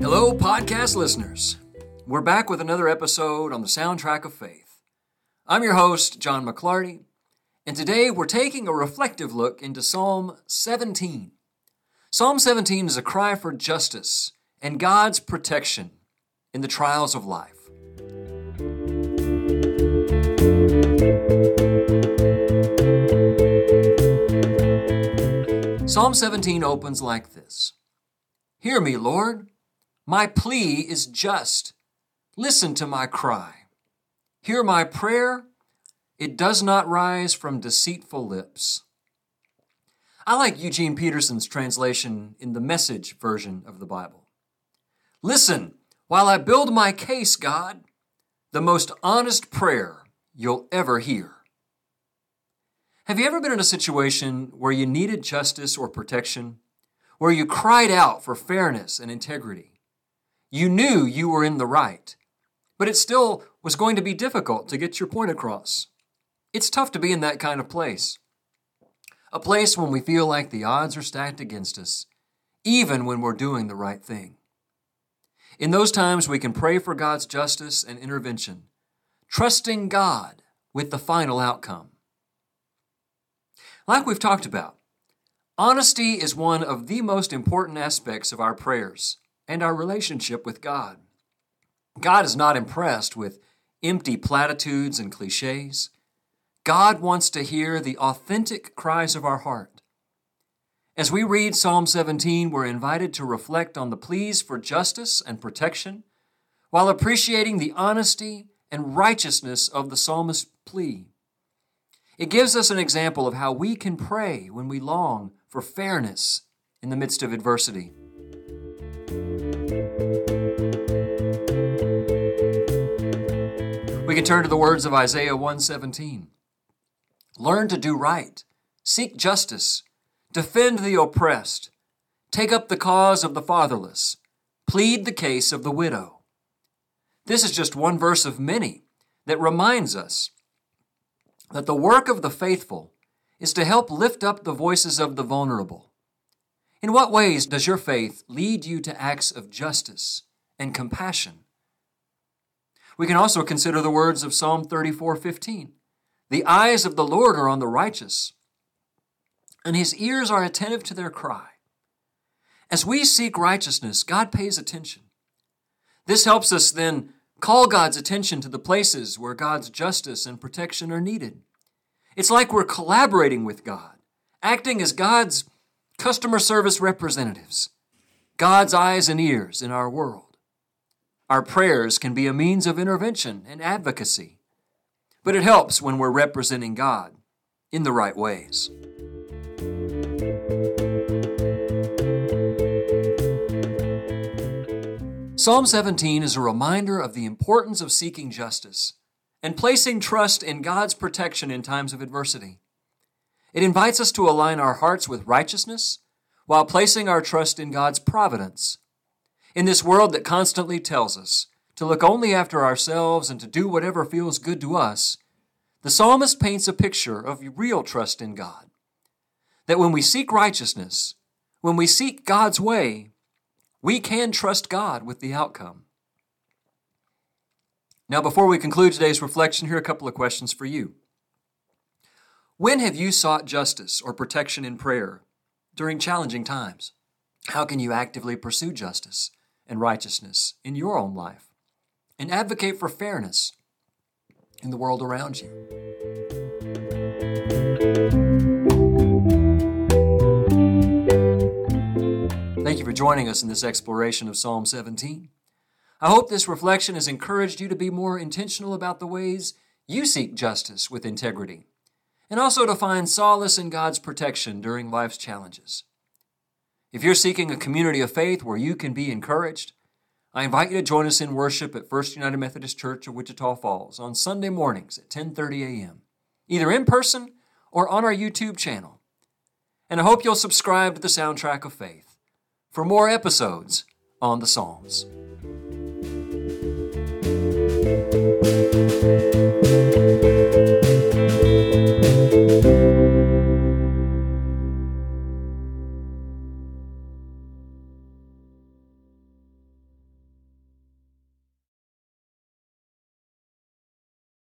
Hello, podcast listeners. We're back with another episode on The Soundtrack of Faith. I'm your host, John McLarty, and today we're taking a reflective look into Psalm 17. Psalm 17 is a cry for justice and God's protection in the trials of life. Psalm 17 opens like this. Hear me, Lord. My plea is just. Listen to my cry. Hear my prayer. It does not rise from deceitful lips. I like Eugene Peterson's translation in the Message version of the Bible. Listen while I build my case, God, the most honest prayer you'll ever hear. Have you ever been in a situation where you needed justice or protection, where you cried out for fairness and integrity? You knew you were in the right, but it still was going to be difficult to get your point across. It's tough to be in that kind of place, a place when we feel like the odds are stacked against us, even when we're doing the right thing. In those times, we can pray for God's justice and intervention, trusting God with the final outcome. Like we've talked about, honesty is one of the most important aspects of our prayers and our relationship with God. God is not impressed with empty platitudes and cliches. God wants to hear the authentic cries of our heart. As we read Psalm 17, we're invited to reflect on the pleas for justice and protection while appreciating the honesty and righteousness of the psalmist's plea. It gives us an example of how we can pray when we long for fairness in the midst of adversity. We can turn to the words of Isaiah 1:17. Learn to do right, seek justice, defend the oppressed, take up the cause of the fatherless, plead the case of the widow. This is just one verse of many that reminds us that the work of the faithful is to help lift up the voices of the vulnerable. In what ways does your faith lead you to acts of justice and compassion? We can also consider the words of Psalm 34:15. The eyes of the Lord are on the righteous, and his ears are attentive to their cry. As we seek righteousness, God pays attention. This helps us then call God's attention to the places where God's justice and protection are needed. It's like we're collaborating with God, acting as God's customer service representatives, God's eyes and ears in our world. Our prayers can be a means of intervention and advocacy, but it helps when we're representing God in the right ways. Psalm 17 is a reminder of the importance of seeking justice and placing trust in God's protection in times of adversity. It invites us to align our hearts with righteousness while placing our trust in God's providence. In this world that constantly tells us to look only after ourselves and to do whatever feels good to us, the psalmist paints a picture of real trust in God. That when we seek righteousness, when we seek God's way, we can trust God with the outcome. Now, before we conclude today's reflection, here are a couple of questions for you. When have you sought justice or protection in prayer during challenging times? How can you actively pursue justice and righteousness in your own life and advocate for fairness in the world around you? Thank you for joining us in this exploration of Psalm 17. I hope this reflection has encouraged you to be more intentional about the ways you seek justice with integrity, and also to find solace in God's protection during life's challenges. If you're seeking a community of faith where you can be encouraged, I invite you to join us in worship at First United Methodist Church of Wichita Falls on Sunday mornings at 10:30 a.m., either in person or on our YouTube channel. And I hope you'll subscribe to The Soundtrack of Faith for more episodes on the Psalms.